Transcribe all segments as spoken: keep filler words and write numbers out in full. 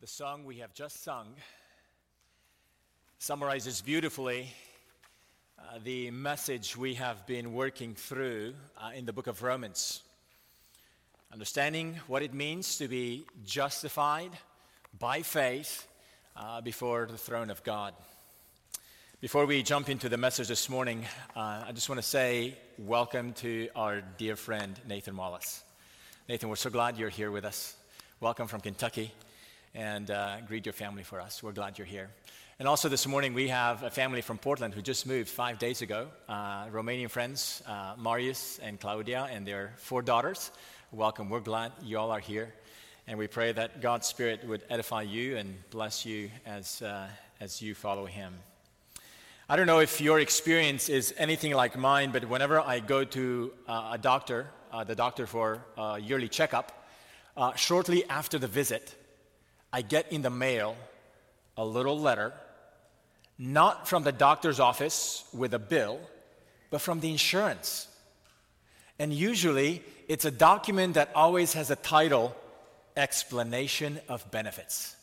The song we have just sung summarizes beautifully uh, the message we have been working through uh, in the book of Romans. Understanding what it means to be justified by faith uh, before the throne of God. Before we jump into the message this morning, uh, I just want to say welcome to our dear friend Nathan Wallace. Nathan, we're so glad you're here with us. Welcome from Kentucky. And uh, greet your family for us. We're glad you're here. And also this morning we have a family from Portland who just moved five days ago, uh, Romanian friends, uh, Marius and Claudia and their four daughters. Welcome. We're glad you all are here. And we pray that God's Spirit would edify you and bless you as uh, as you follow Him. I don't know if your experience is anything like mine, but whenever I go to uh, a doctor, uh, the doctor for a yearly checkup, uh, shortly after the visit, I get in the mail a little letter, not from the doctor's office with a bill, but from the insurance. And usually, it's a document that always has a title, Explanation of Benefits.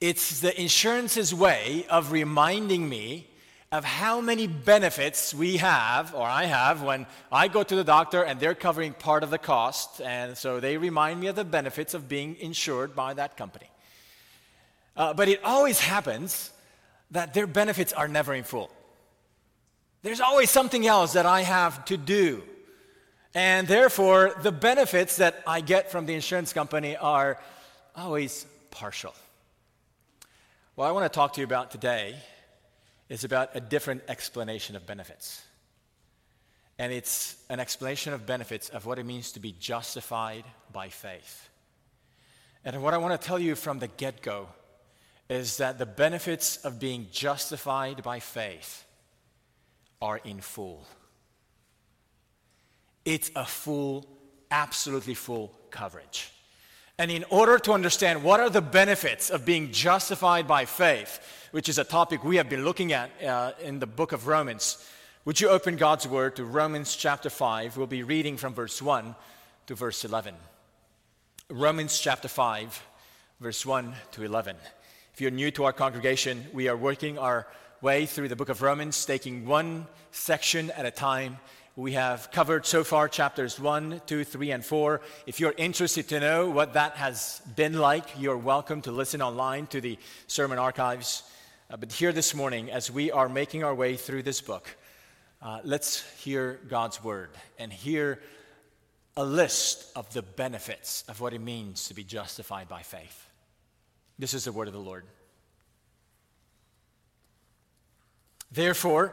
It's the insurance's way of reminding me of how many benefits we have, or I have, when I go to the doctor and they're covering part of the cost, and so they remind me of the benefits of being insured by that company. Uh, but it always happens that their benefits are never in full. There's always something else that I have to do, and therefore the benefits that I get from the insurance company are always partial. What I want to talk to you about today is about a different explanation of benefits. And it's an explanation of benefits of what it means to be justified by faith. And what I want to tell you from the get-go is that the benefits of being justified by faith are in full. It's a full, absolutely full coverage. And in order to understand what are the benefits of being justified by faith, which is a topic we have been looking at uh, in the book of Romans, would you open God's word to Romans chapter five? We'll be reading from verse one to verse eleven. Romans chapter five, verse one to eleven. If you're new to our congregation, we are working our way through the book of Romans, taking one section at a time. We have covered so far chapters one, two, three, and four. If you're interested to know what that has been like, you're welcome to listen online to the sermon archives. Uh, but here this morning, as we are making our way through this book, uh, let's hear God's word and hear a list of the benefits of what it means to be justified by faith. This is the word of the Lord. Therefore,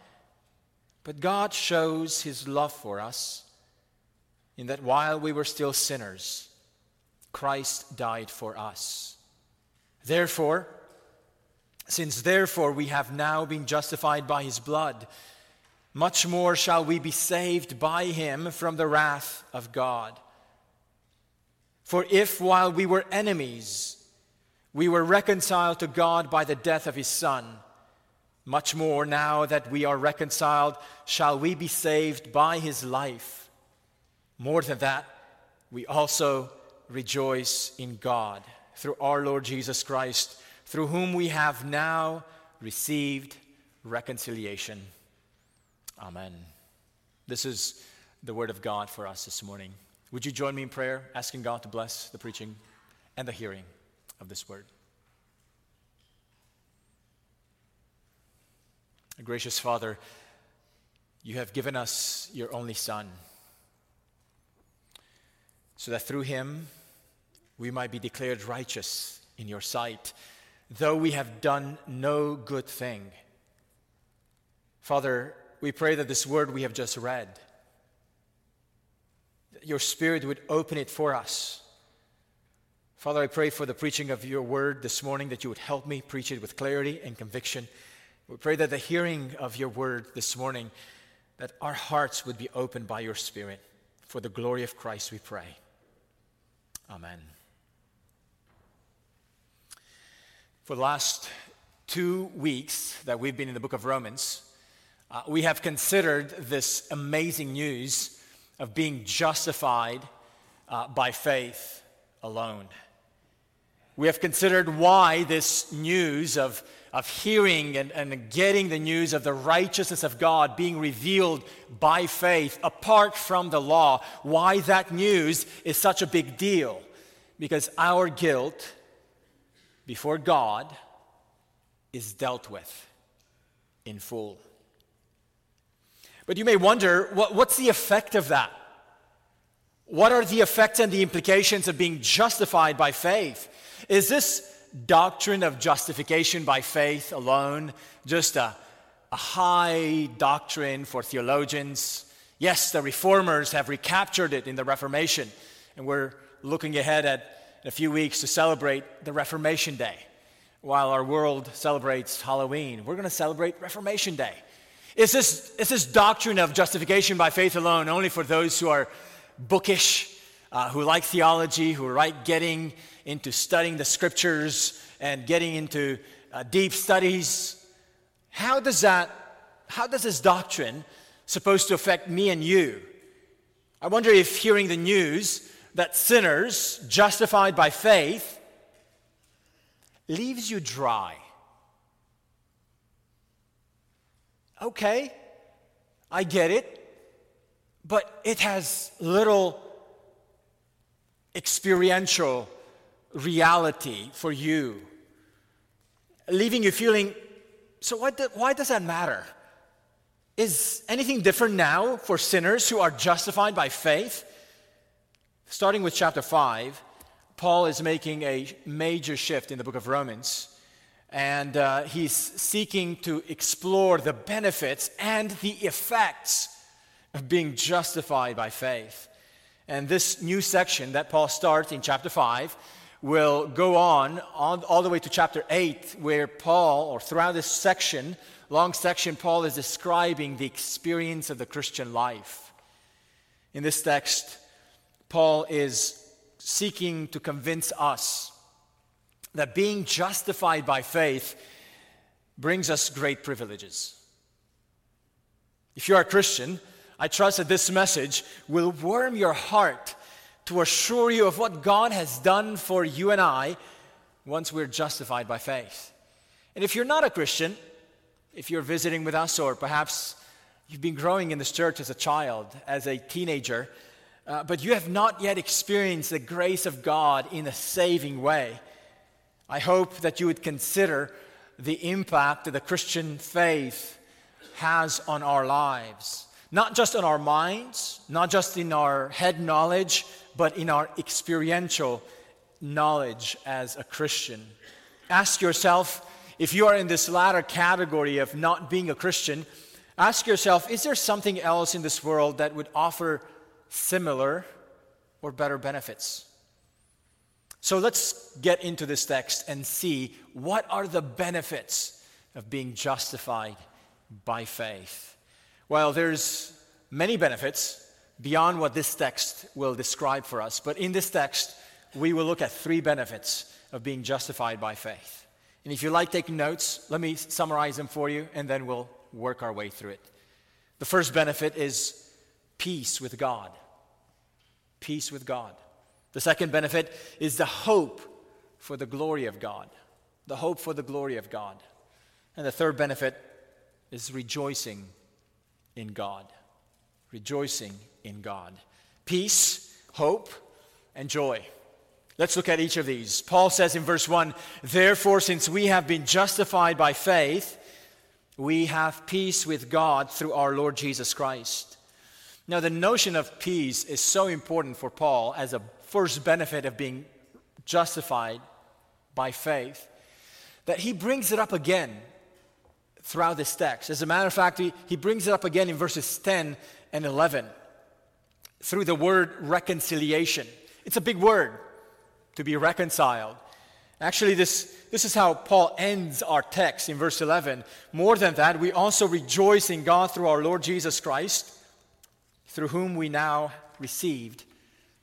But God shows His love for us in that while we were still sinners, Christ died for us. Therefore, since therefore we have now been justified by His blood, much more shall we be saved by Him from the wrath of God. For if while we were enemies, we were reconciled to God by the death of His Son, much more now that we are reconciled, shall we be saved by His life. More than that, we also rejoice in God through our Lord Jesus Christ, through whom we have now received reconciliation. Amen. This is the word of God for us this morning. Would you join me in prayer, asking God to bless the preaching and the hearing of this word? Gracious Father, you have given us your only Son, so that through him we might be declared righteous in your sight, though we have done no good thing. Father, we pray that this word we have just read, that your Spirit would open it for us. Father, I pray for the preaching of your word this morning, that you would help me preach it with clarity and conviction. We pray that the hearing of your word this morning, that our hearts would be opened by your Spirit. For the glory of Christ we pray. Amen. For the last two weeks that we've been in the book of Romans, uh, we have considered this amazing news of being justified uh, by faith alone. We have considered why this news of, of hearing and, and getting the news of the righteousness of God being revealed by faith apart from the law, why that news is such a big deal. Because our guilt before God is dealt with in full. But you may wonder, what, what's the effect of that? What are the effects and the implications of being justified by faith? Is this doctrine of justification by faith alone just a, a high doctrine for theologians? Yes, the Reformers have recaptured it in the Reformation, and we're looking ahead at in a few weeks to celebrate the Reformation Day. While our world celebrates Halloween, we're going to celebrate Reformation Day. Is this, is this doctrine of justification by faith alone only for those who are bookish, uh, who like theology, who like getting into studying the scriptures and getting into uh, deep studies? How does that, how does this doctrine supposed to affect me and you? I wonder if hearing the news that sinners justified by faith leaves you dry. Okay, I get it, but it has little experiential reality for you, leaving you feeling, so what do, why does that matter? Is anything different now for sinners who are justified by faith? Starting with chapter five, Paul is making a major shift in the book of Romans, and uh, he's seeking to explore the benefits and the effects of being justified by faith. And this new section that Paul starts in chapter five will go on, on all the way to chapter eight, where Paul, or throughout this section, long section, Paul is describing the experience of the Christian life. In this text, Paul is seeking to convince us that being justified by faith brings us great privileges. If you are a Christian, I trust that this message will warm your heart to assure you of what God has done for you and I once we're justified by faith. And if you're not a Christian, if you're visiting with us, or perhaps you've been growing in this church as a child, as a teenager, uh, but you have not yet experienced the grace of God in a saving way, I hope that you would consider the impact that the Christian faith has on our lives. Not just in our minds, not just in our head knowledge, but in our experiential knowledge as a Christian. Ask yourself, if you are in this latter category of not being a Christian, ask yourself, is there something else in this world that would offer similar or better benefits? So let's get into this text and see what are the benefits of being justified by faith. Well, there's many benefits beyond what this text will describe for us. But in this text, we will look at three benefits of being justified by faith. And if you like taking notes, let me summarize them for you, and then we'll work our way through it. The first benefit is peace with God. Peace with God. The second benefit is the hope for the glory of God. The hope for the glory of God. And the third benefit is rejoicing in God, rejoicing in God. Peace, hope, and joy. Let's look at each of these. Paul says in verse one, therefore, since we have been justified by faith, we have peace with God through our Lord Jesus Christ. Now, the notion of peace is so important for Paul as a first benefit of being justified by faith that he brings it up again throughout this text. As a matter of fact, he, he brings it up again in verses ten and eleven through the word reconciliation. It's a big word, to be reconciled. Actually, this, this is how Paul ends our text in verse eleven. More than that, we also rejoice in God through our Lord Jesus Christ, through whom we now received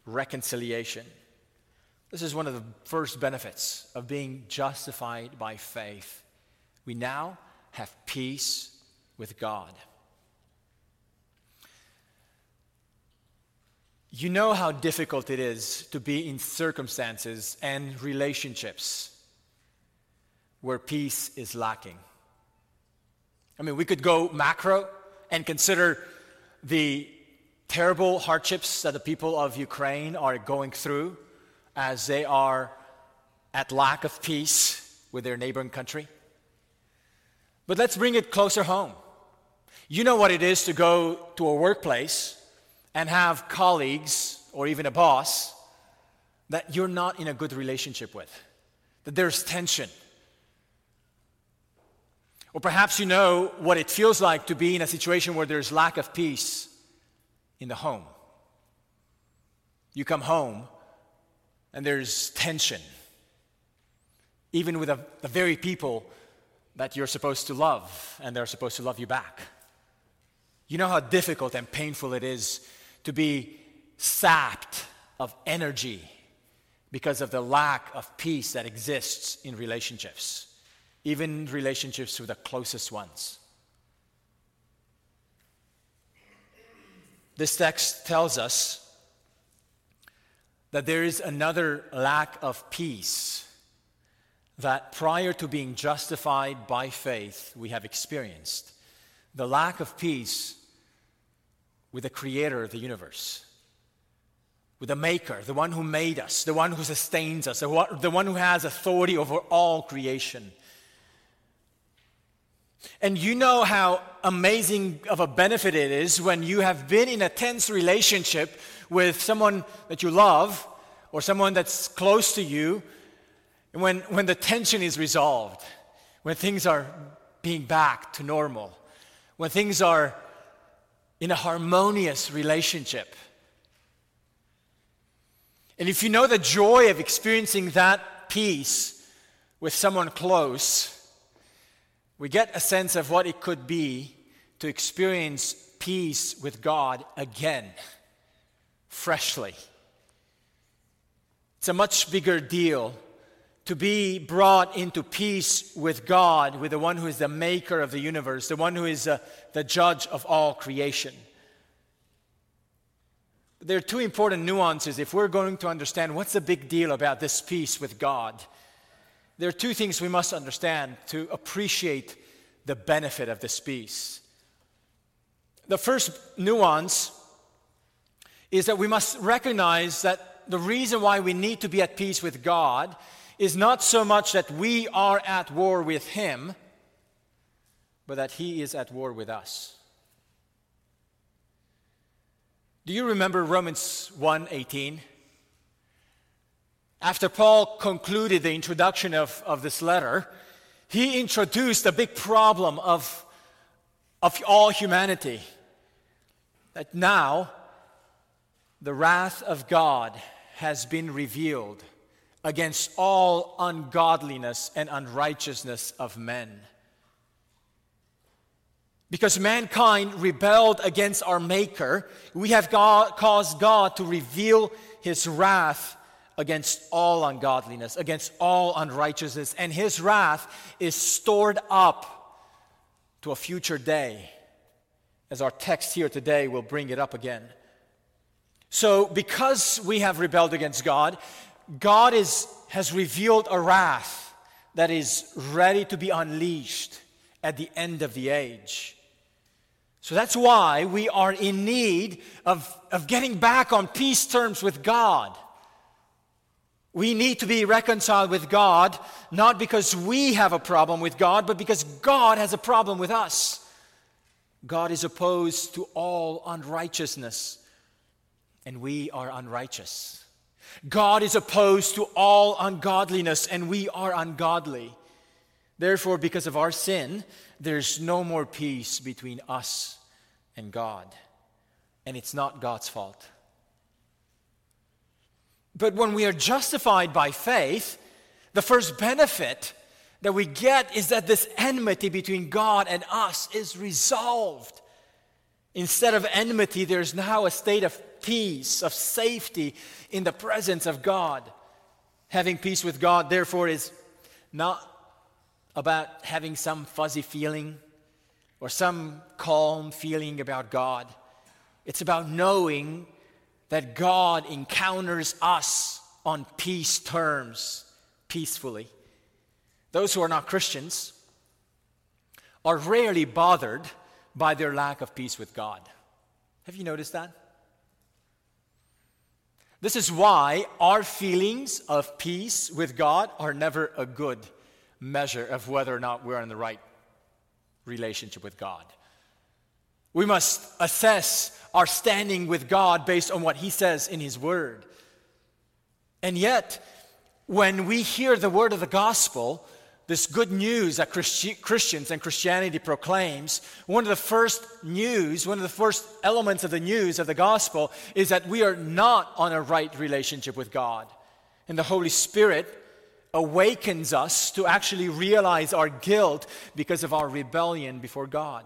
reconciliation. This is one of the first benefits of being justified by faith. We now have peace with God. You know how difficult it is to be in circumstances and relationships where peace is lacking. I mean, we could go macro and consider the terrible hardships that the people of Ukraine are going through as they are at lack of peace with their neighboring country. But let's bring it closer home. You know what it is to go to a workplace and have colleagues or even a boss that you're not in a good relationship with, that there's tension. Or perhaps you know what it feels like to be in a situation where there's lack of peace in the home. You come home and there's tension, even with the very people that you're supposed to love and they're supposed to love you back. You know how difficult and painful it is to be sapped of energy because of the lack of peace that exists in relationships, even relationships with the closest ones. This text tells us that there is another lack of peace that prior to being justified by faith we have experienced, the lack of peace with the creator of the universe, with the maker, the one who made us, the one who sustains us, the one, the one who has authority over all creation. And you know how amazing of a benefit it is when you have been in a tense relationship with someone that you love or someone that's close to you, and when, when the tension is resolved, when things are being back to normal, when things are in a harmonious relationship. And if you know the joy of experiencing that peace with someone close, we get a sense of what it could be to experience peace with God again, freshly. It's a much bigger deal to be brought into peace with God, with the one who is the maker of the universe, the one who is uh, the judge of all creation. There are two important nuances if we're going to understand what's the big deal about this peace with God. There are two things we must understand to appreciate the benefit of this peace. The first nuance is that we must recognize that the reason why we need to be at peace with God is not so much that we are at war with Him, but that He is at war with us. Do you remember Romans one eighteen? After Paul concluded the introduction of, of this letter, he introduced the big problem of, of all humanity, that now the wrath of God has been revealed against all ungodliness and unrighteousness of men. Because mankind rebelled against our Maker, we have God, caused God to reveal His wrath against all ungodliness, against all unrighteousness, and His wrath is stored up to a future day, as our text here today will bring it up again. So, because we have rebelled against God, God is, has revealed a wrath that is ready to be unleashed at the end of the age. So that's why we are in need of, of getting back on peace terms with God. We need to be reconciled with God, not because we have a problem with God, but because God has a problem with us. God is opposed to all unrighteousness, and we are unrighteous. God is opposed to all ungodliness, and we are ungodly. Therefore, because of our sin, there's no more peace between us and God. And it's not God's fault. But when we are justified by faith, the first benefit that we get is that this enmity between God and us is resolved. Instead of enmity, there's now a state of peace, of safety in the presence of God. Having peace with God, therefore, is not about having some fuzzy feeling or some calm feeling about God. It's about knowing that God encounters us on peace terms, peacefully. Those who are not Christians are rarely bothered by their lack of peace with God. Have you noticed that? This is why our feelings of peace with God are never a good measure of whether or not we're in the right relationship with God. We must assess our standing with God based on what He says in His Word. And yet, when we hear the word of the gospel, this good news that Christi- Christians and Christianity proclaims, one of the first news, one of the first elements of the news of the gospel is that we are not on a right relationship with God. And the Holy Spirit awakens us to actually realize our guilt because of our rebellion before God.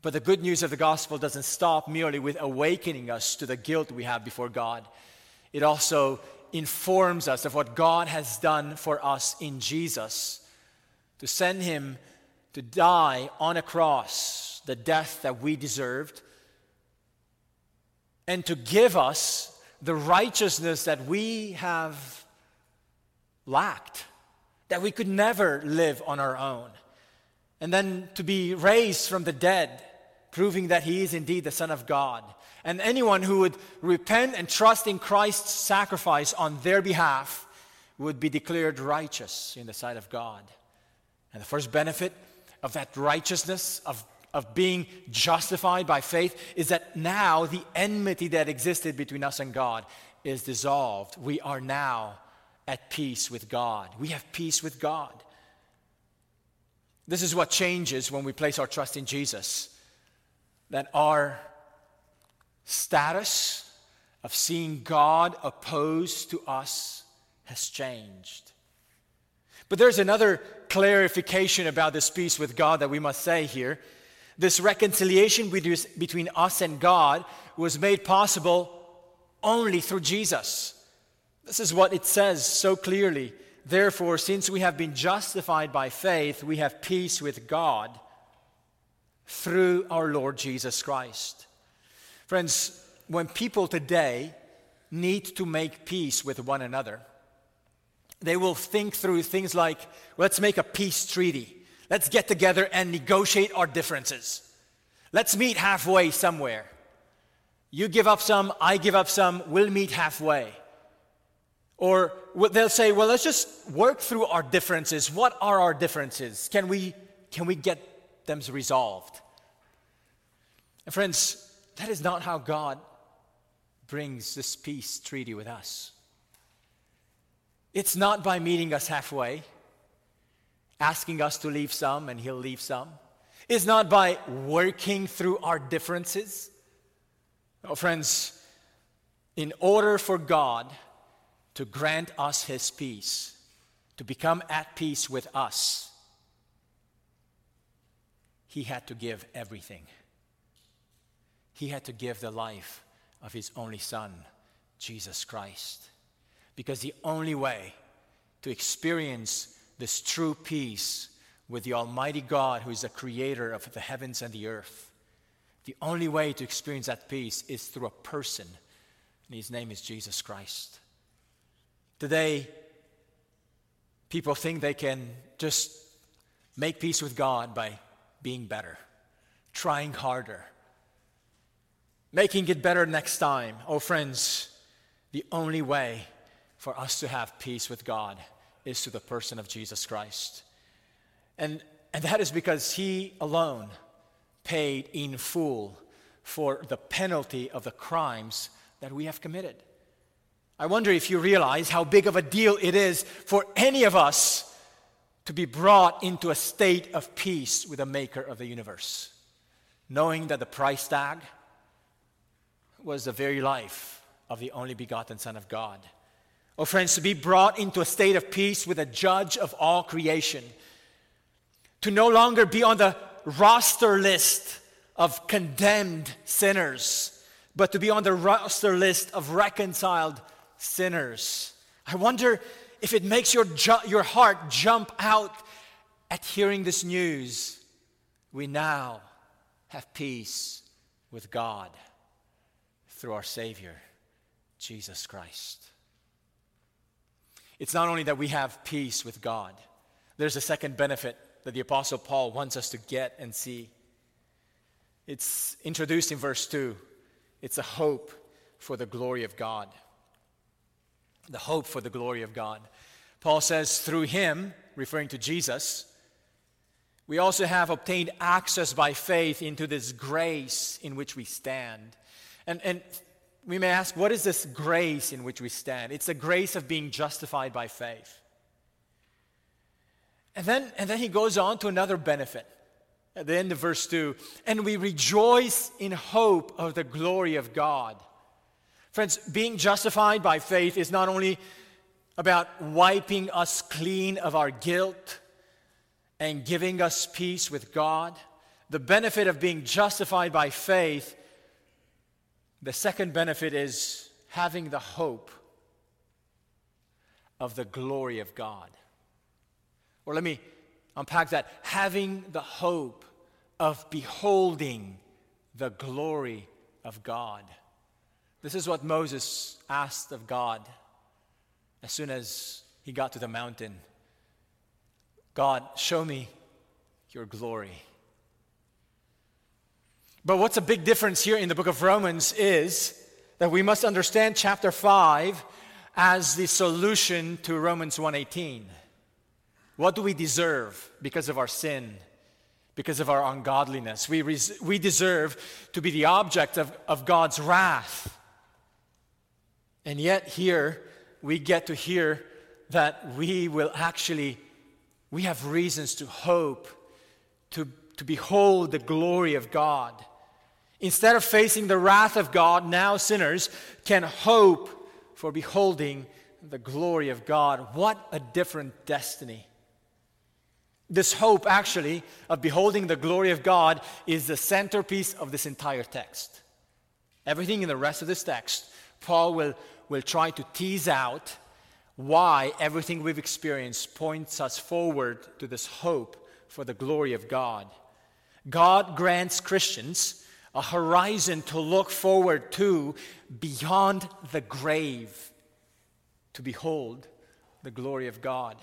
But the good news of the gospel doesn't stop merely with awakening us to the guilt we have before God. It also informs us of what God has done for us in Jesus, to send Him to die on a cross, the death that we deserved, and to give us the righteousness that we have lacked, that we could never live on our own. And then to be raised from the dead, proving that He is indeed the Son of God. And anyone who would repent and trust in Christ's sacrifice on their behalf would be declared righteous in the sight of God. And the first benefit of that righteousness, of, of being justified by faith, is that now the enmity that existed between us and God is dissolved. We are now at peace with God. We have peace with God. This is what changes when we place our trust in Jesus, that our status of seeing God opposed to us has changed. But there's another clarification about this peace with God that we must say here. This reconciliation between us and God was made possible only through Jesus. This is what it says so clearly. Therefore, since we have been justified by faith, we have peace with God through our Lord Jesus Christ. Friends, when people today need to make peace with one another, they will think through things like, let's make a peace treaty. Let's get together and negotiate our differences. Let's meet halfway somewhere. You give up some, I give up some, we'll meet halfway. Or they'll say, well, let's just work through our differences. What are our differences? Can we can we get them resolved? And friends, that is not how God brings this peace treaty with us. It's not by meeting us halfway, asking us to leave some and He'll leave some. It's not by working through our differences. No, friends, in order for God to grant us His peace, to become at peace with us, He had to give everything. He had to give the life of His only Son, Jesus Christ. Because the only way to experience this true peace with the Almighty God, who is the creator of the heavens and the earth, the only way to experience that peace is through a person, and His name is Jesus Christ. Today, people think they can just make peace with God by being better, trying harder, making it better next time. Oh, friends, the only way for us to have peace with God is through the person of Jesus Christ. And, and that is because he alone paid in full for the penalty of the crimes that we have committed. I wonder if you realize how big of a deal it is for any of us to be brought into a state of peace with the maker of the universe, knowing that the price tag was the very life of the only begotten Son of God. Oh, friends, to be brought into a state of peace with a judge of all creation, to no longer be on the roster list of condemned sinners, but to be on the roster list of reconciled sinners. I wonder if it makes your ju- your heart jump out at hearing this news. We now have peace with God through our Savior, Jesus Christ. It's not only that we have peace with God. There's a second benefit that the Apostle Paul wants us to get and see. It's introduced in verse two. It's a hope for the glory of God. The hope for the glory of God. Paul says, through him, referring to Jesus, we also have obtained access by faith into this grace in which we stand. And, and we may ask, what is this grace in which we stand? It's the grace of being justified by faith. And then, and then he goes on to another benefit. At the end of verse two, and we rejoice in hope of the glory of God. Friends, being justified by faith is not only about wiping us clean of our guilt and giving us peace with God. The benefit of being justified by faith, the second benefit is having the hope of the glory of God. Or let me unpack that. Having the hope of beholding the glory of God. This is what Moses asked of God as soon as he got to the mountain. God, show me your glory. But what's a big difference here in the book of Romans is that we must understand chapter five as the solution to Romans one eighteen. What do we deserve because of our sin, because of our ungodliness? We, res- we deserve to be the object of, of God's wrath. And yet here, we get to hear that we will actually, we have reasons to hope, to, to behold the glory of God. Instead of facing the wrath of God, now sinners can hope for beholding the glory of God. What a different destiny. This hope, actually, of beholding the glory of God is the centerpiece of this entire text. Everything in the rest of this text, Paul will, will try to tease out why everything we've experienced points us forward to this hope for the glory of God. God grants Christians a horizon to look forward to beyond the grave, to behold the glory of God.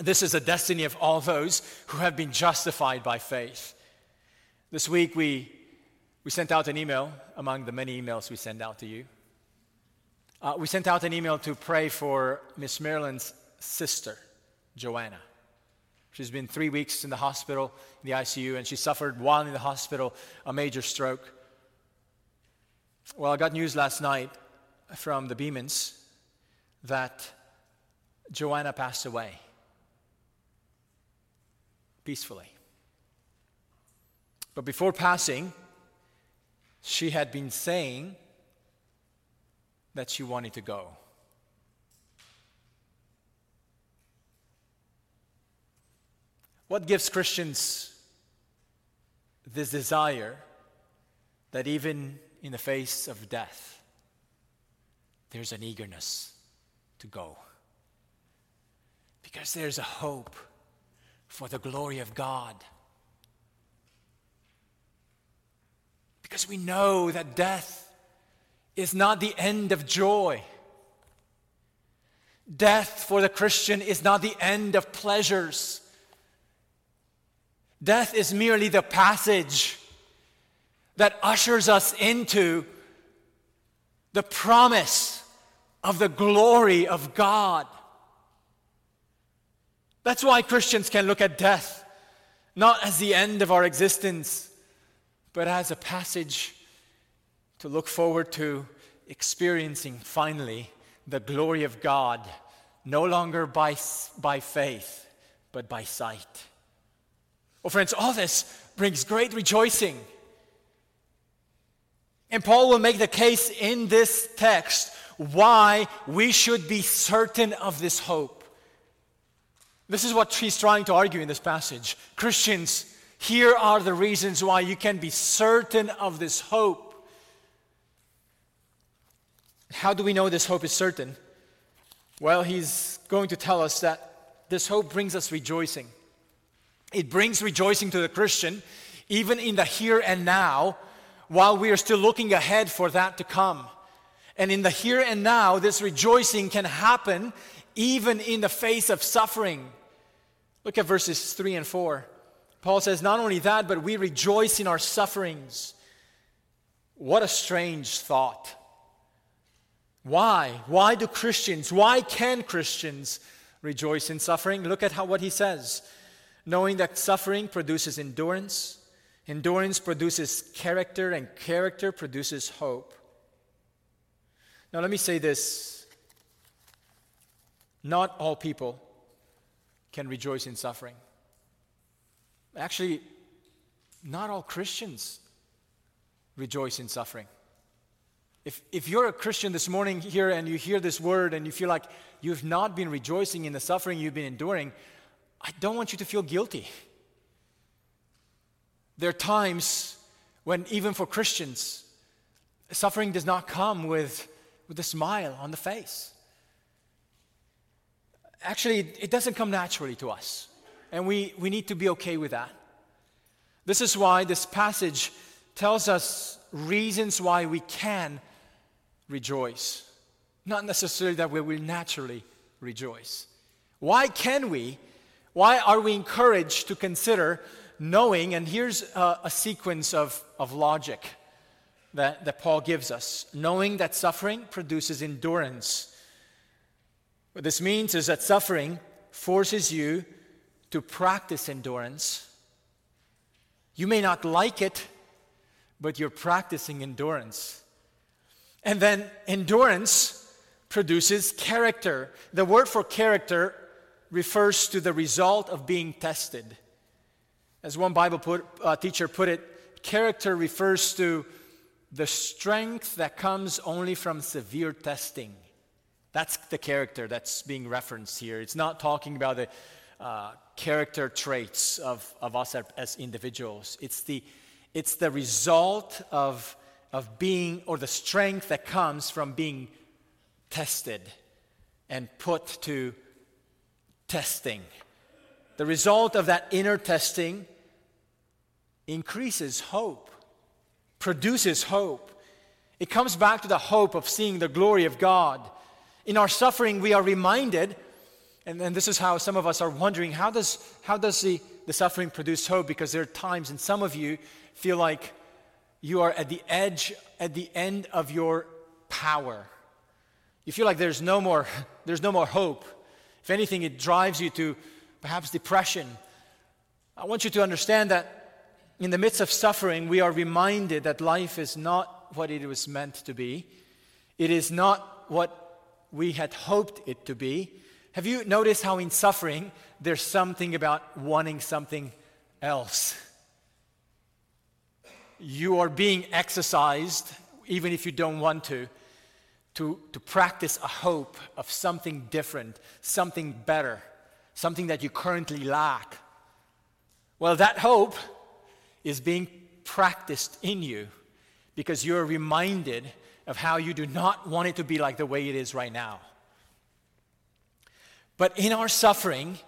This is the destiny of all those who have been justified by faith. This week we we sent out an email, among the many emails we send out to you. Uh, we sent out an email to pray for Miss Marilyn's sister, Joanna. She's been three weeks in the hospital, in the I C U, and she suffered while in the hospital a major stroke. Well, I got news last night from the Beemans that Joanna passed away. Peacefully. But before passing, she had been saying that she wanted to go. What gives Christians this desire that even in the face of death, there's an eagerness to go? Because there's a hope for the glory of God. Because we know that death is not the end of joy. Death for the Christian is not the end of pleasures. Death is merely the passage that ushers us into the promise of the glory of God. That's why Christians can look at death not as the end of our existence, but as a passage to look forward to experiencing finally the glory of God, no longer by, by faith, but by sight. Oh, friends, all this brings great rejoicing. And Paul will make the case in this text why we should be certain of this hope. This is what he's trying to argue in this passage. Christians, here are the reasons why you can be certain of this hope. How do we know this hope is certain? Well, he's going to tell us that this hope brings us rejoicing. It brings rejoicing to the Christian, even in the here and now, while we are still looking ahead for that to come. And in the here and now, this rejoicing can happen even in the face of suffering. Look at verses three and four. Paul says, not only that, but we rejoice in our sufferings. What a strange thought. Why? Why do Christians, why can Christians rejoice in suffering? Look at how what he says. Knowing that suffering produces endurance, endurance produces character, and character produces hope. Now let me say this. Not all people can rejoice in suffering. Actually, not all Christians rejoice in suffering. If, if you're a Christian this morning here and you hear this word and you feel like you've not been rejoicing in the suffering you've been enduring, I don't want you to feel guilty. There are times when, even for Christians, suffering does not come with, with a smile on the face. Actually, it doesn't come naturally to us, and we, we need to be okay with that. This is why this passage tells us reasons why we can rejoice, not necessarily that we will naturally rejoice. Why can we? Why are we encouraged to consider knowing, and here's a, a sequence of, of logic that, that Paul gives us, knowing that suffering produces endurance. What this means is that suffering forces you to practice endurance. You may not like it, but you're practicing endurance. And then endurance produces character. The word for character refers to the result of being tested. As one Bible put, uh, teacher put it, character refers to the strength that comes only from severe testing. That's the character that's being referenced here. It's not talking about the uh, character traits of, of us as individuals. It's the, it's the result of, of being, or the strength that comes from being tested and put to testing. The result of that inner testing increases hope, produces hope. It comes back to the hope of seeing the glory of God. In our suffering, we are reminded, and, and this is how some of us are wondering, how does, how does the, the suffering produce hope? Because there are times, and some of you feel like you are at the edge, at the end of your power. You feel like there's no more, there's no more hope. If anything, it drives you to perhaps depression. I want you to understand that in the midst of suffering, we are reminded that life is not what it was meant to be. It is not what we had hoped it to be. Have you noticed how in suffering, there's something about wanting something else? You are being exercised, even if you don't want to. To, to practice a hope of something different, something better, something that you currently lack. Well, that hope is being practiced in you because you're reminded of how you do not want it to be like the way it is right now. But in our suffering,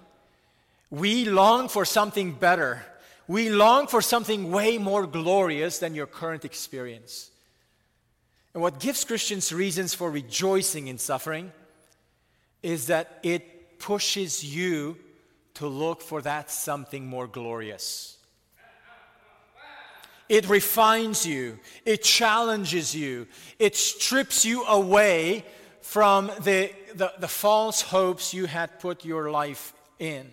we long for something better. We long for something way more glorious than your current experience. And what gives Christians reasons for rejoicing in suffering is that it pushes you to look for that something more glorious. It refines you. It challenges you. It strips you away from the, the, the false hopes you had put your life in.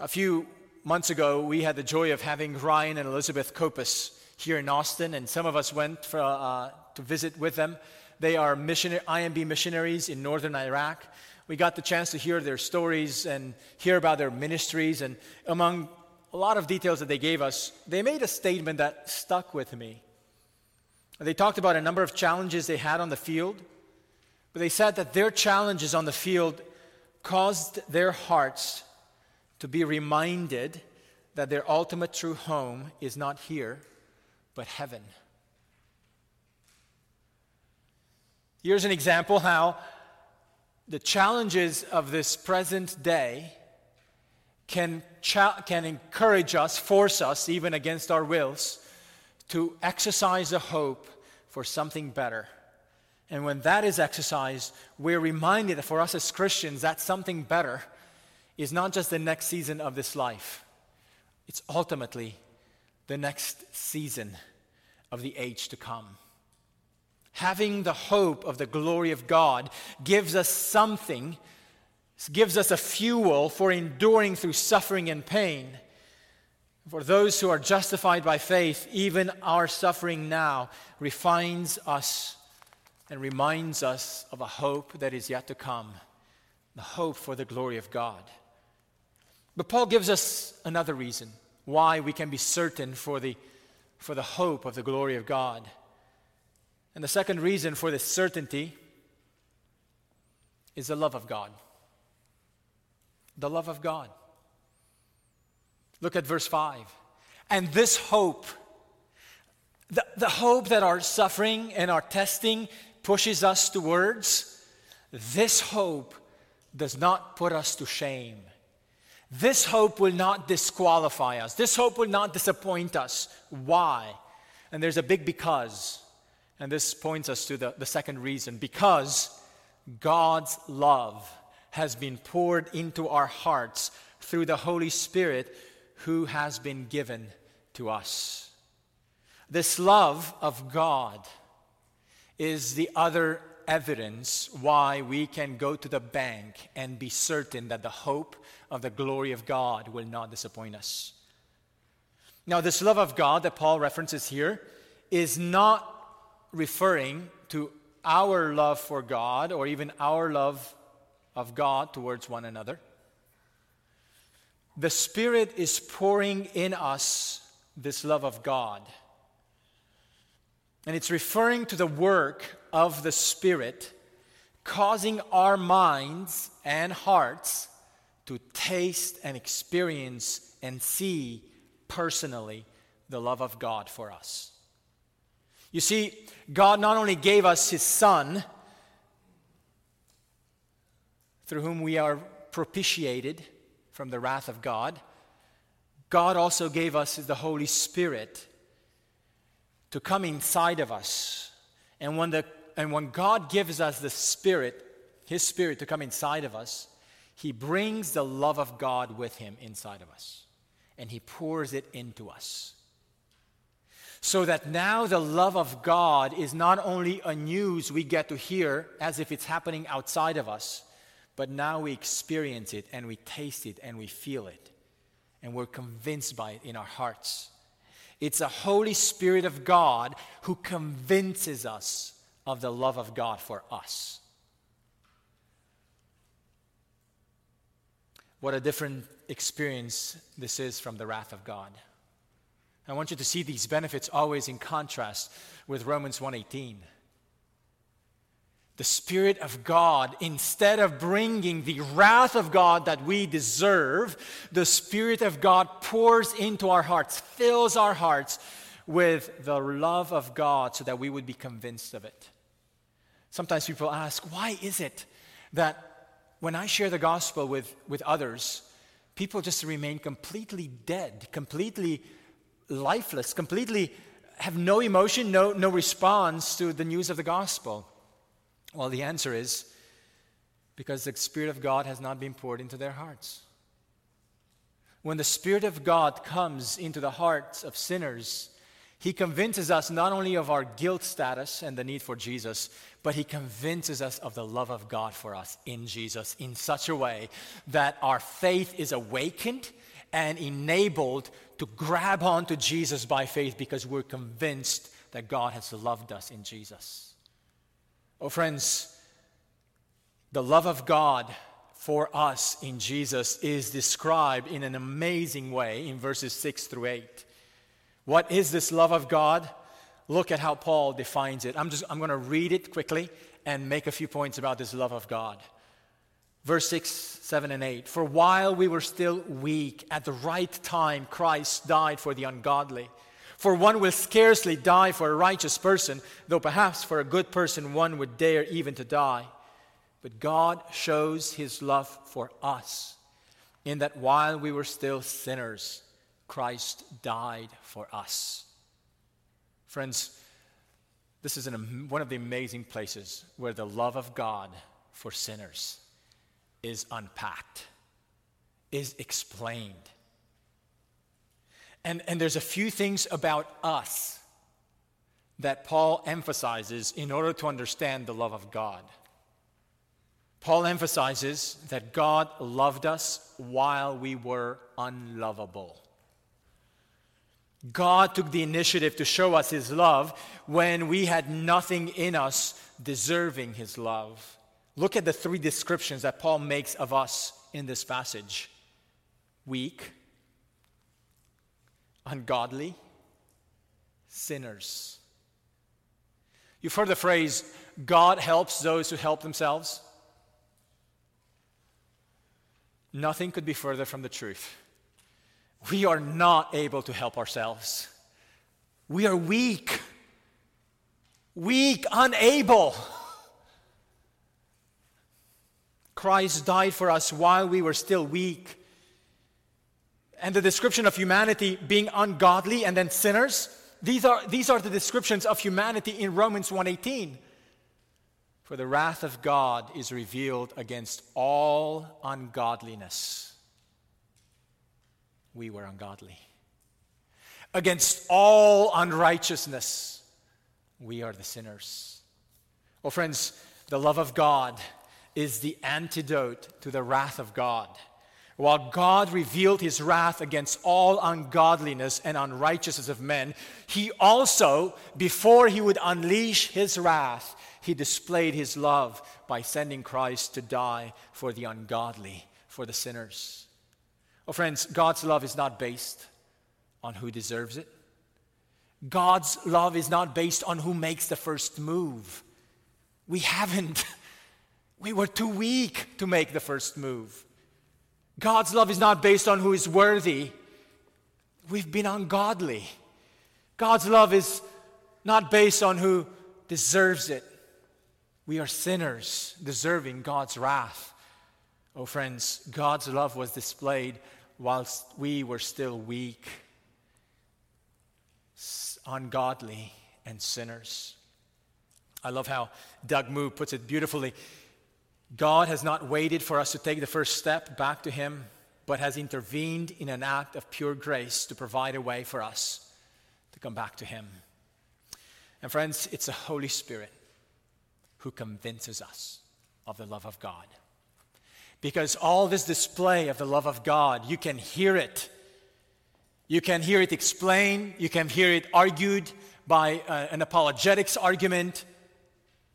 A few months ago, we had the joy of having Ryan and Elizabeth Copus here in Austin, and some of us went for, uh, to visit with them. They are missionary, I M B missionaries in northern Iraq. We got the chance to hear their stories and hear about their ministries, and among a lot of details that they gave us, they made a statement that stuck with me. They talked about a number of challenges they had on the field, but they said that their challenges on the field caused their hearts to be reminded that their ultimate true home is not here, but heaven. Here's an example how the challenges of this present day can cha- can encourage us, force us, even against our wills, to exercise a hope for something better. And when that is exercised, we're reminded that for us as Christians, that something better is not just the next season of this life. It's ultimately the next season of the age to come. Having the hope of the glory of God gives us something, gives us a fuel for enduring through suffering and pain. For those who are justified by faith, even our suffering now refines us and reminds us of a hope that is yet to come, the hope for the glory of God. But Paul gives us another reason why we can be certain for the, for the hope of the glory of God. And the second reason for this certainty is the love of God. The love of God. Look at verse five. And this hope, the, the hope that our suffering and our testing pushes us towards, this hope does not put us to shame. This hope will not disqualify us. This hope will not disappoint us. Why? And there's a big because. And this points us to the, the second reason. Because God's love has been poured into our hearts through the Holy Spirit who has been given to us. This love of God is the other evidence why we can go to the bank and be certain that the hope of the glory of God will not disappoint us. Now, this love of God that Paul references here is not referring to our love for God or even our love of God towards one another. The Spirit is pouring in us this love of God. And it's referring to the work of the Spirit, causing our minds and hearts to taste and experience and see personally the love of God for us. You see, God not only gave us His Son, through whom we are propitiated from the wrath of God, God also gave us the Holy Spirit to come inside of us. And when the and when God gives us the Spirit, His Spirit to come inside of us, He brings the love of God with Him inside of us. And He pours it into us. So that now the love of God is not only a news we get to hear as if it's happening outside of us, but now we experience it and we taste it and we feel it. And we're convinced by it in our hearts. It's the Holy Spirit of God who convinces us of the love of God for us. What a different experience this is from the wrath of God. I want you to see these benefits always in contrast with Romans one eighteen. The Spirit of God, instead of bringing the wrath of God that we deserve, the Spirit of God pours into our hearts, fills our hearts with the love of God so that we would be convinced of it. Sometimes people ask, why is it that when I share the gospel with, with others, people just remain completely dead, completely lifeless, completely have no emotion, no, no response to the news of the gospel? Well, the answer is because the Spirit of God has not been poured into their hearts. When the Spirit of God comes into the hearts of sinners, He convinces us not only of our guilt status and the need for Jesus, but he convinces us of the love of God for us in Jesus in such a way that our faith is awakened and enabled to grab onto Jesus by faith because we're convinced that God has loved us in Jesus. Oh, friends, the love of God for us in Jesus is described in an amazing way in verses six through eight. What is this love of God? Look at how Paul defines it. I'm just I'm going to read it quickly and make a few points about this love of God. Verse six, seven, and eight. For while we were still weak, at the right time Christ died for the ungodly. For one will scarcely die for a righteous person, though perhaps for a good person one would dare even to die. But God shows his love for us in that while we were still sinners, Christ died for us. Friends, this is an, one of the amazing places where the love of God for sinners is unpacked, is explained. And, and there's a few things about us that Paul emphasizes in order to understand the love of God. Paul emphasizes that God loved us while we were unlovable. God took the initiative to show us his love when we had nothing in us deserving his love. Look at the three descriptions that Paul makes of us in this passage. Weak, ungodly, sinners. You've heard the phrase, God helps those who help themselves. Nothing could be further from the truth. We are not able to help ourselves. We are weak. Weak, unable. Christ died for us while we were still weak. And the description of humanity being ungodly and then sinners, these are, these are the descriptions of humanity in Romans one eighteen. For the wrath of God is revealed against all ungodliness. We were ungodly. Against all unrighteousness, we are the sinners. Oh, friends, the love of God is the antidote to the wrath of God. While God revealed his wrath against all ungodliness and unrighteousness of men, he also, before he would unleash his wrath, he displayed his love by sending Christ to die for the ungodly, for the sinners. Oh, friends, God's love is not based on who deserves it. God's love is not based on who makes the first move. We haven't. We were too weak to make the first move. God's love is not based on who is worthy. We've been ungodly. God's love is not based on who deserves it. We are sinners deserving God's wrath. Oh, friends, God's love was displayed whilst we were still weak, ungodly, and sinners. I love how Doug Moo puts it beautifully. God has not waited for us to take the first step back to him, but has intervened in an act of pure grace to provide a way for us to come back to him. And friends, it's the Holy Spirit who convinces us of the love of God. Because all this display of the love of God, you can hear it. You can hear it explained. You can hear it argued by uh, an apologetics argument.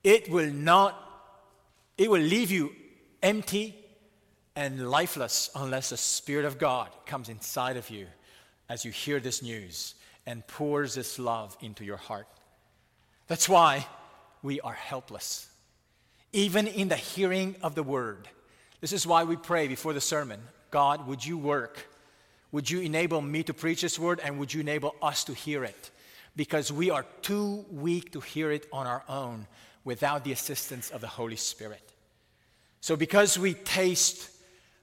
It will not, it will leave you empty and lifeless unless the Spirit of God comes inside of you as you hear this news and pours this love into your heart. That's why we are helpless, even in the hearing of the word. This is why we pray before the sermon, God, would you work? Would you enable me to preach this word, and would you enable us to hear it? Because we are too weak to hear it on our own without the assistance of the Holy Spirit. So because we taste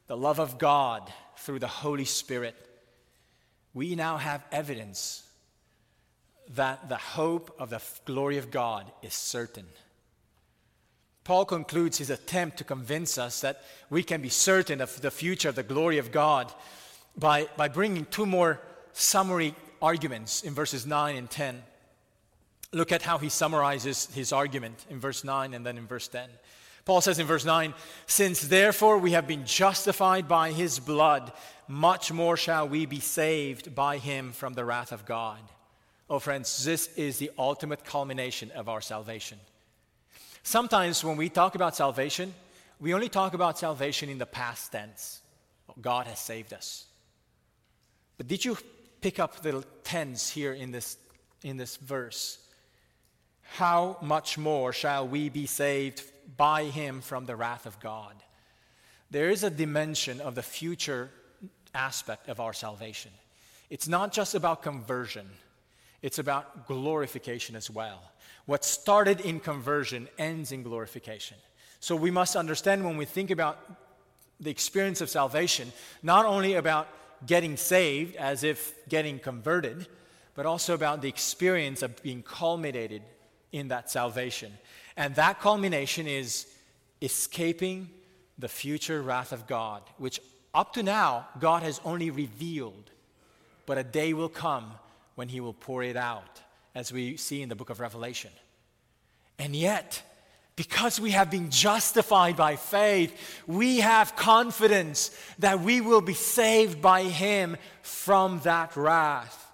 the love of God through the Holy Spirit, we now have evidence that the hope of the glory of God is certain. Paul concludes his attempt to convince us that we can be certain of the future of the glory of God by, by bringing two more summary arguments in verses nine and ten. Look at how he summarizes his argument in verse nine and then in verse ten. Paul says in verse nine, "Since therefore we have been justified by his blood, much more shall we be saved by him from the wrath of God." Oh friends, this is the ultimate culmination of our salvation. Sometimes when we talk about salvation, we only talk about salvation in the past tense. God has saved us. But did you pick up the tense here in this, in this verse? How much more shall we be saved by him from the wrath of God? There is a dimension of the future aspect of our salvation. It's not just about conversion. It's about glorification as well. What started in conversion ends in glorification. So we must understand when we think about the experience of salvation, not only about getting saved as if getting converted, but also about the experience of being culminated in that salvation. And that culmination is escaping the future wrath of God, which up to now, God has only revealed. But a day will come when he will pour it out, as we see in the book of Revelation. And yet, because we have been justified by faith, we have confidence that we will be saved by him from that wrath.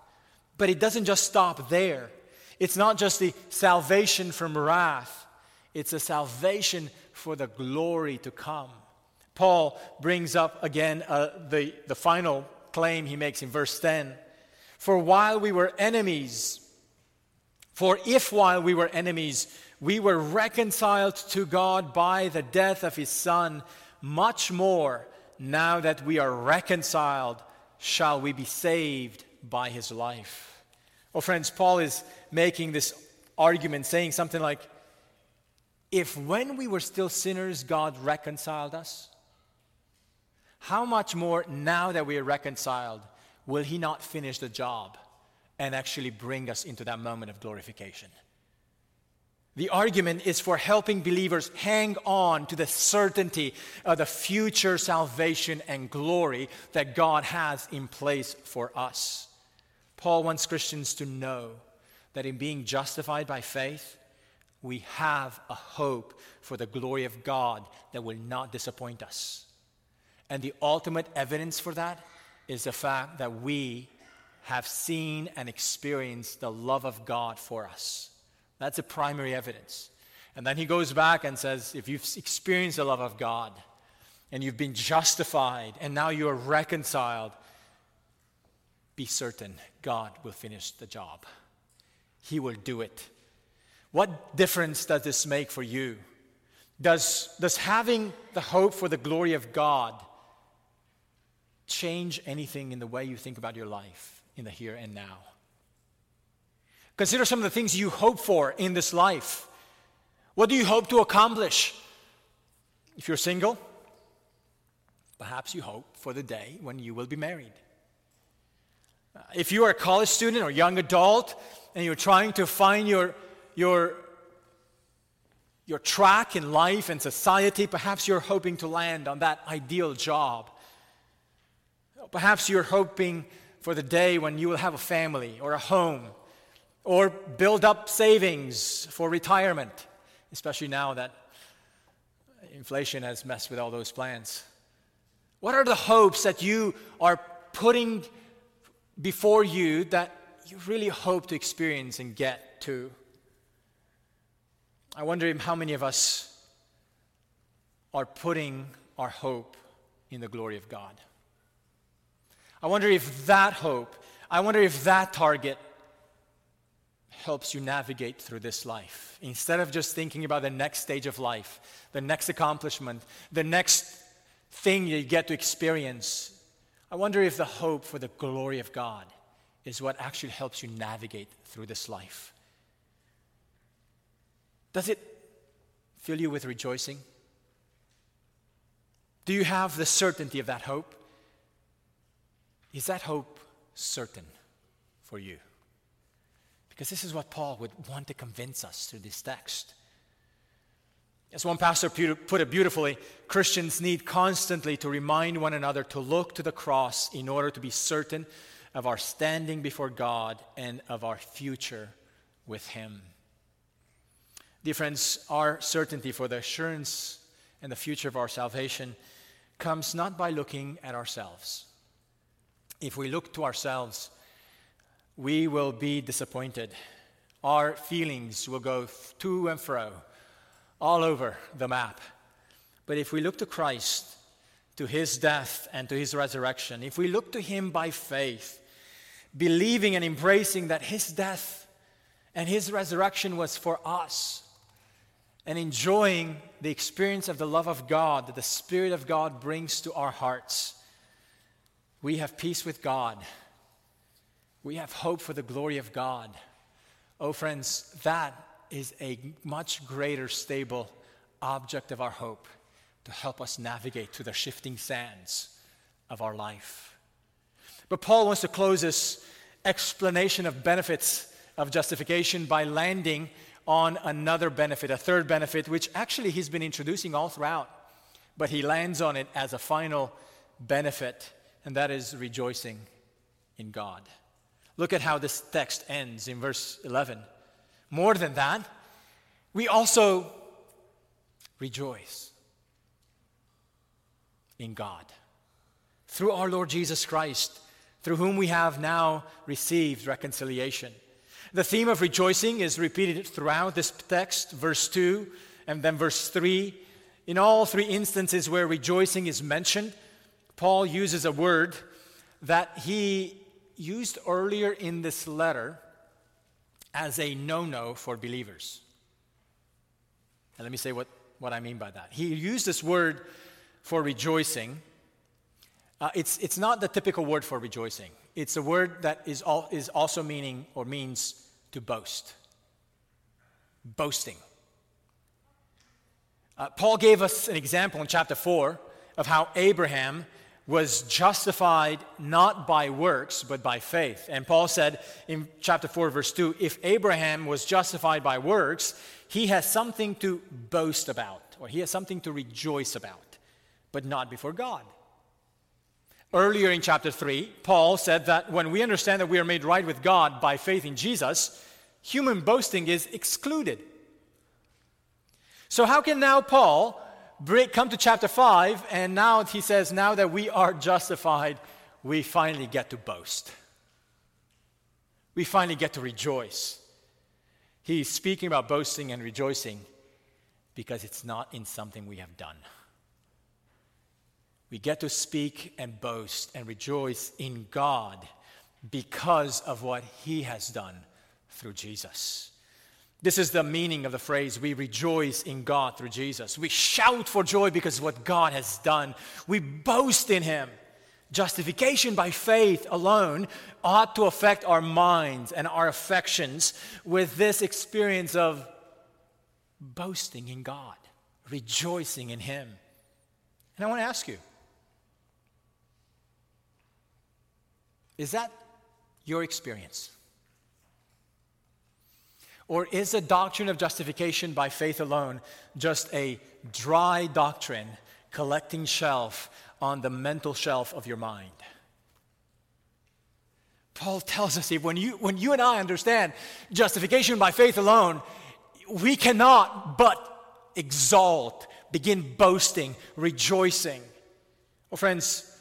But it doesn't just stop there. It's not just the salvation from wrath. It's a salvation for the glory to come. Paul brings up again uh, the, the final claim he makes in verse ten. For while we were enemies, for if while we were enemies, we were reconciled to God by the death of his Son, much more, now that we are reconciled, shall we be saved by his life. Oh friends, Paul is making this argument, saying something like, if when we were still sinners, God reconciled us, how much more now that we are reconciled, will he not finish the job and actually bring us into that moment of glorification? The argument is for helping believers hang on to the certainty of the future salvation and glory that God has in place for us. Paul wants Christians to know that in being justified by faith, we have a hope for the glory of God that will not disappoint us. And the ultimate evidence for that is the fact that we have seen and experienced the love of God for us. That's the primary evidence. And then he goes back and says, if you've experienced the love of God and you've been justified and now you are reconciled, be certain God will finish the job. He will do it. What difference does this make for you? Does, does having the hope for the glory of God change anything in the way you think about your life in the here and now? Consider some of the things you hope for in this life. What do you hope to accomplish? If you're single, perhaps you hope for the day when you will be married. If you are a college student or young adult and you're trying to find your, your, your track in life and society, perhaps you're hoping to land on that ideal job. Perhaps you're hoping for the day when you will have a family or a home, or build up savings for retirement, especially now that inflation has messed with all those plans. What are the hopes that you are putting before you that you really hope to experience and get to? I wonder how many of us are putting our hope in the glory of God. I wonder if that hope, I wonder if that target helps you navigate through this life. Instead of just thinking about the next stage of life, the next accomplishment, the next thing you get to experience, I wonder if the hope for the glory of God is what actually helps you navigate through this life. Does it fill you with rejoicing? Do you have the certainty of that hope? Is that hope certain for you? Because this is what Paul would want to convince us through this text. As one pastor put it beautifully, Christians need constantly to remind one another to look to the cross in order to be certain of our standing before God, and of our future with Him. Dear friends, our certainty for the assurance and the future of our salvation comes not by looking at ourselves. If we look to ourselves, we will be disappointed. Our feelings will go to and fro, all over the map. But if we look to Christ, to His death and to His resurrection, if we look to Him by faith, believing and embracing that His death and His resurrection was for us, and enjoying the experience of the love of God that the Spirit of God brings to our hearts, we have peace with God. We have hope for the glory of God. Oh, friends, that is a much greater stable object of our hope to help us navigate through the shifting sands of our life. But Paul wants to close this explanation of benefits of justification by landing on another benefit, a third benefit, which actually he's been introducing all throughout, but he lands on it as a final benefit, and that is rejoicing in God. Look at how this text ends in verse eleven. More than that, we also rejoice in God through our Lord Jesus Christ, through whom we have now received reconciliation. The theme of rejoicing is repeated throughout this text, verse two and then verse three. In all three instances where rejoicing is mentioned, Paul uses a word that he used earlier in this letter as a no-no for believers. And let me say what, what I mean by that. He used this word for rejoicing. Uh, it's, it's not the typical word for rejoicing. It's a word that is, all, is also meaning or means to boast. Boasting. Uh, Paul gave us an example in chapter four of how Abraham was justified not by works, but by faith. And Paul said in chapter four, verse two, if Abraham was justified by works, he has something to boast about, or he has something to rejoice about, but not before God. Earlier in chapter three, Paul said that when we understand that we are made right with God by faith in Jesus, human boasting is excluded. So how can now Paul come to chapter five, and now he says, now that we are justified, we finally get to boast. We finally get to rejoice. He's speaking about boasting and rejoicing because it's not in something we have done. We get to speak and boast and rejoice in God because of what He has done through Jesus. This is the meaning of the phrase, we rejoice in God through Jesus. We shout for joy because of what God has done. We boast in Him. Justification by faith alone ought to affect our minds and our affections with this experience of boasting in God, rejoicing in Him. And I want to ask you, is that your experience? Or is the doctrine of justification by faith alone just a dry doctrine collecting shelf on the mental shelf of your mind? Paul tells us that when you, when you and I understand justification by faith alone, we cannot but exalt, begin boasting, rejoicing. Well, friends,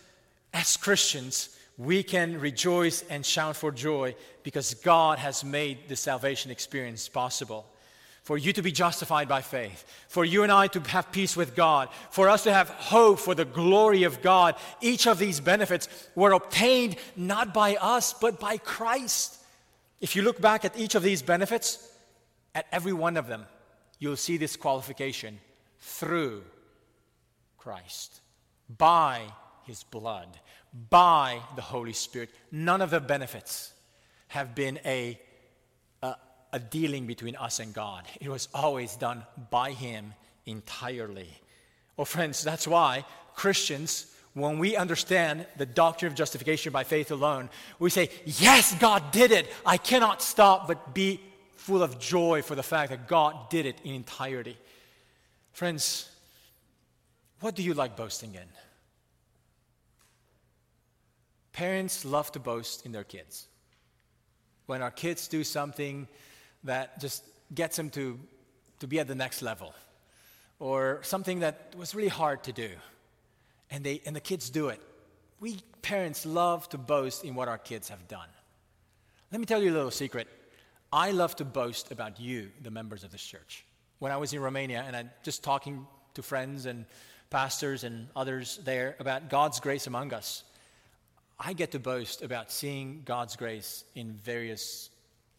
as Christians, we can rejoice and shout for joy because God has made the salvation experience possible. For you to be justified by faith, for you and I to have peace with God, for us to have hope for the glory of God, each of these benefits were obtained not by us, but by Christ. If you look back at each of these benefits, at every one of them, you'll see this qualification: through Christ, by His blood, by the Holy Spirit. None of the benefits have been a, a, a dealing between us and God. It was always done by Him entirely. Oh, friends, that's why Christians, when we understand the doctrine of justification by faith alone, we say, yes, God did it. I cannot stop but be full of joy for the fact that God did it in entirety. Friends, what do you like boasting in? Parents love to boast in their kids. When our kids do something that just gets them to, to be at the next level, or something that was really hard to do, and they and the kids do it. We parents love to boast in what our kids have done. Let me tell you a little secret. I love to boast about you, the members of this church. When I was in Romania, and I'm just talking to friends and pastors and others there about God's grace among us, I get to boast about seeing God's grace in various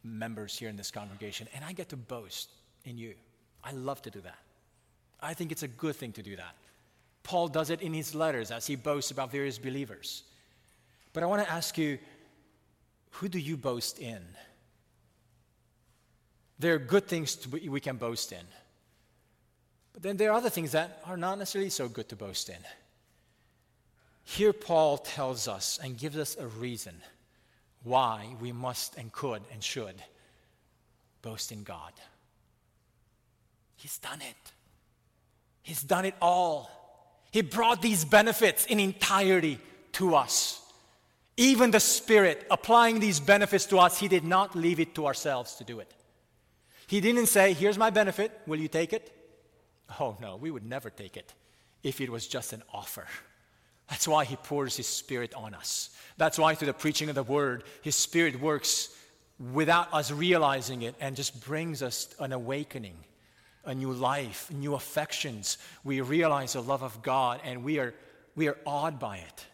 members here in this congregation, and I get to boast in you. I love to do that. I think it's a good thing to do that. Paul does it in his letters as he boasts about various believers. But I want to ask you, who do you boast in? There are good things to be, we can boast in. But then there are other things that are not necessarily so good to boast in. Here Paul tells us and gives us a reason why we must and could and should boast in God. He's done it. He's done it all. He brought these benefits in entirety to us. Even the Spirit applying these benefits to us, He did not leave it to ourselves to do it. He didn't say, here's my benefit, will you take it? Oh no, we would never take it if it was just an offer. That's why He pours His Spirit on us. That's why through the preaching of the Word, His Spirit works without us realizing it and just brings us an awakening. A new life, new affections. We realize the love of God, and we are we are awed by it.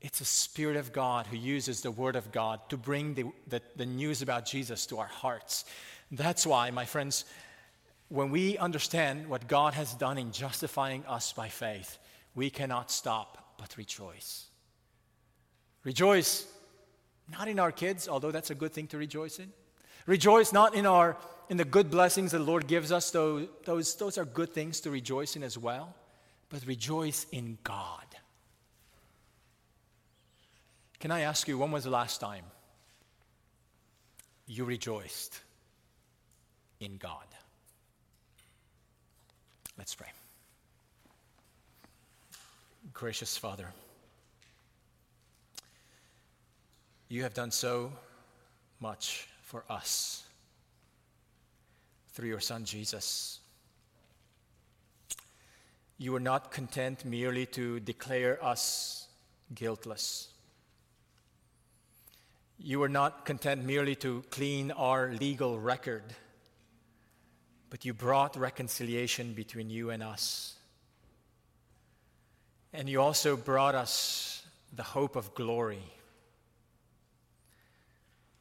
It's the Spirit of God who uses the Word of God to bring the, the, the news about Jesus to our hearts. That's why, my friends, when we understand what God has done in justifying us by faith, we cannot stop but rejoice. Rejoice not in our kids, although that's a good thing to rejoice in. Rejoice not in our in the good blessings that the Lord gives us, those, those, those are good things to rejoice in as well, but rejoice in God. Can I ask you, when was the last time you rejoiced in God? Let's pray. Gracious Father, You have done so much for us through Your Son, Jesus. You were not content merely to declare us guiltless. You were not content merely to clean our legal record, but You brought reconciliation between You and us. And You also brought us the hope of glory,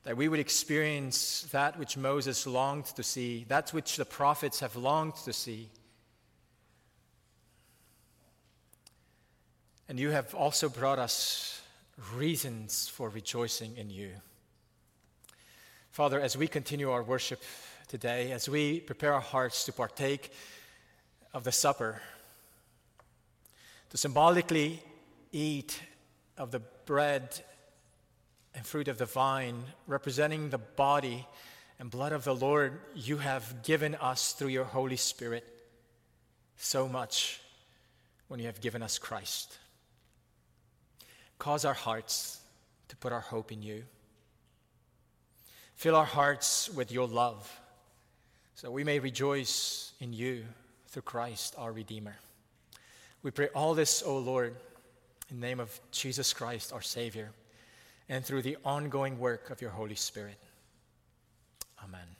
that we would experience that which Moses longed to see, that which the prophets have longed to see. And You have also brought us reasons for rejoicing in You. Father, as we continue our worship today, as we prepare our hearts to partake of the supper, to symbolically eat of the bread and fruit of the vine, representing the body and blood of the Lord, You have given us through Your Holy Spirit so much when You have given us Christ. Cause our hearts to put our hope in You. Fill our hearts with Your love so we may rejoice in You through Christ our Redeemer. We pray all this, O Lord, in the name of Jesus Christ our Savior, and through the ongoing work of Your Holy Spirit. Amen.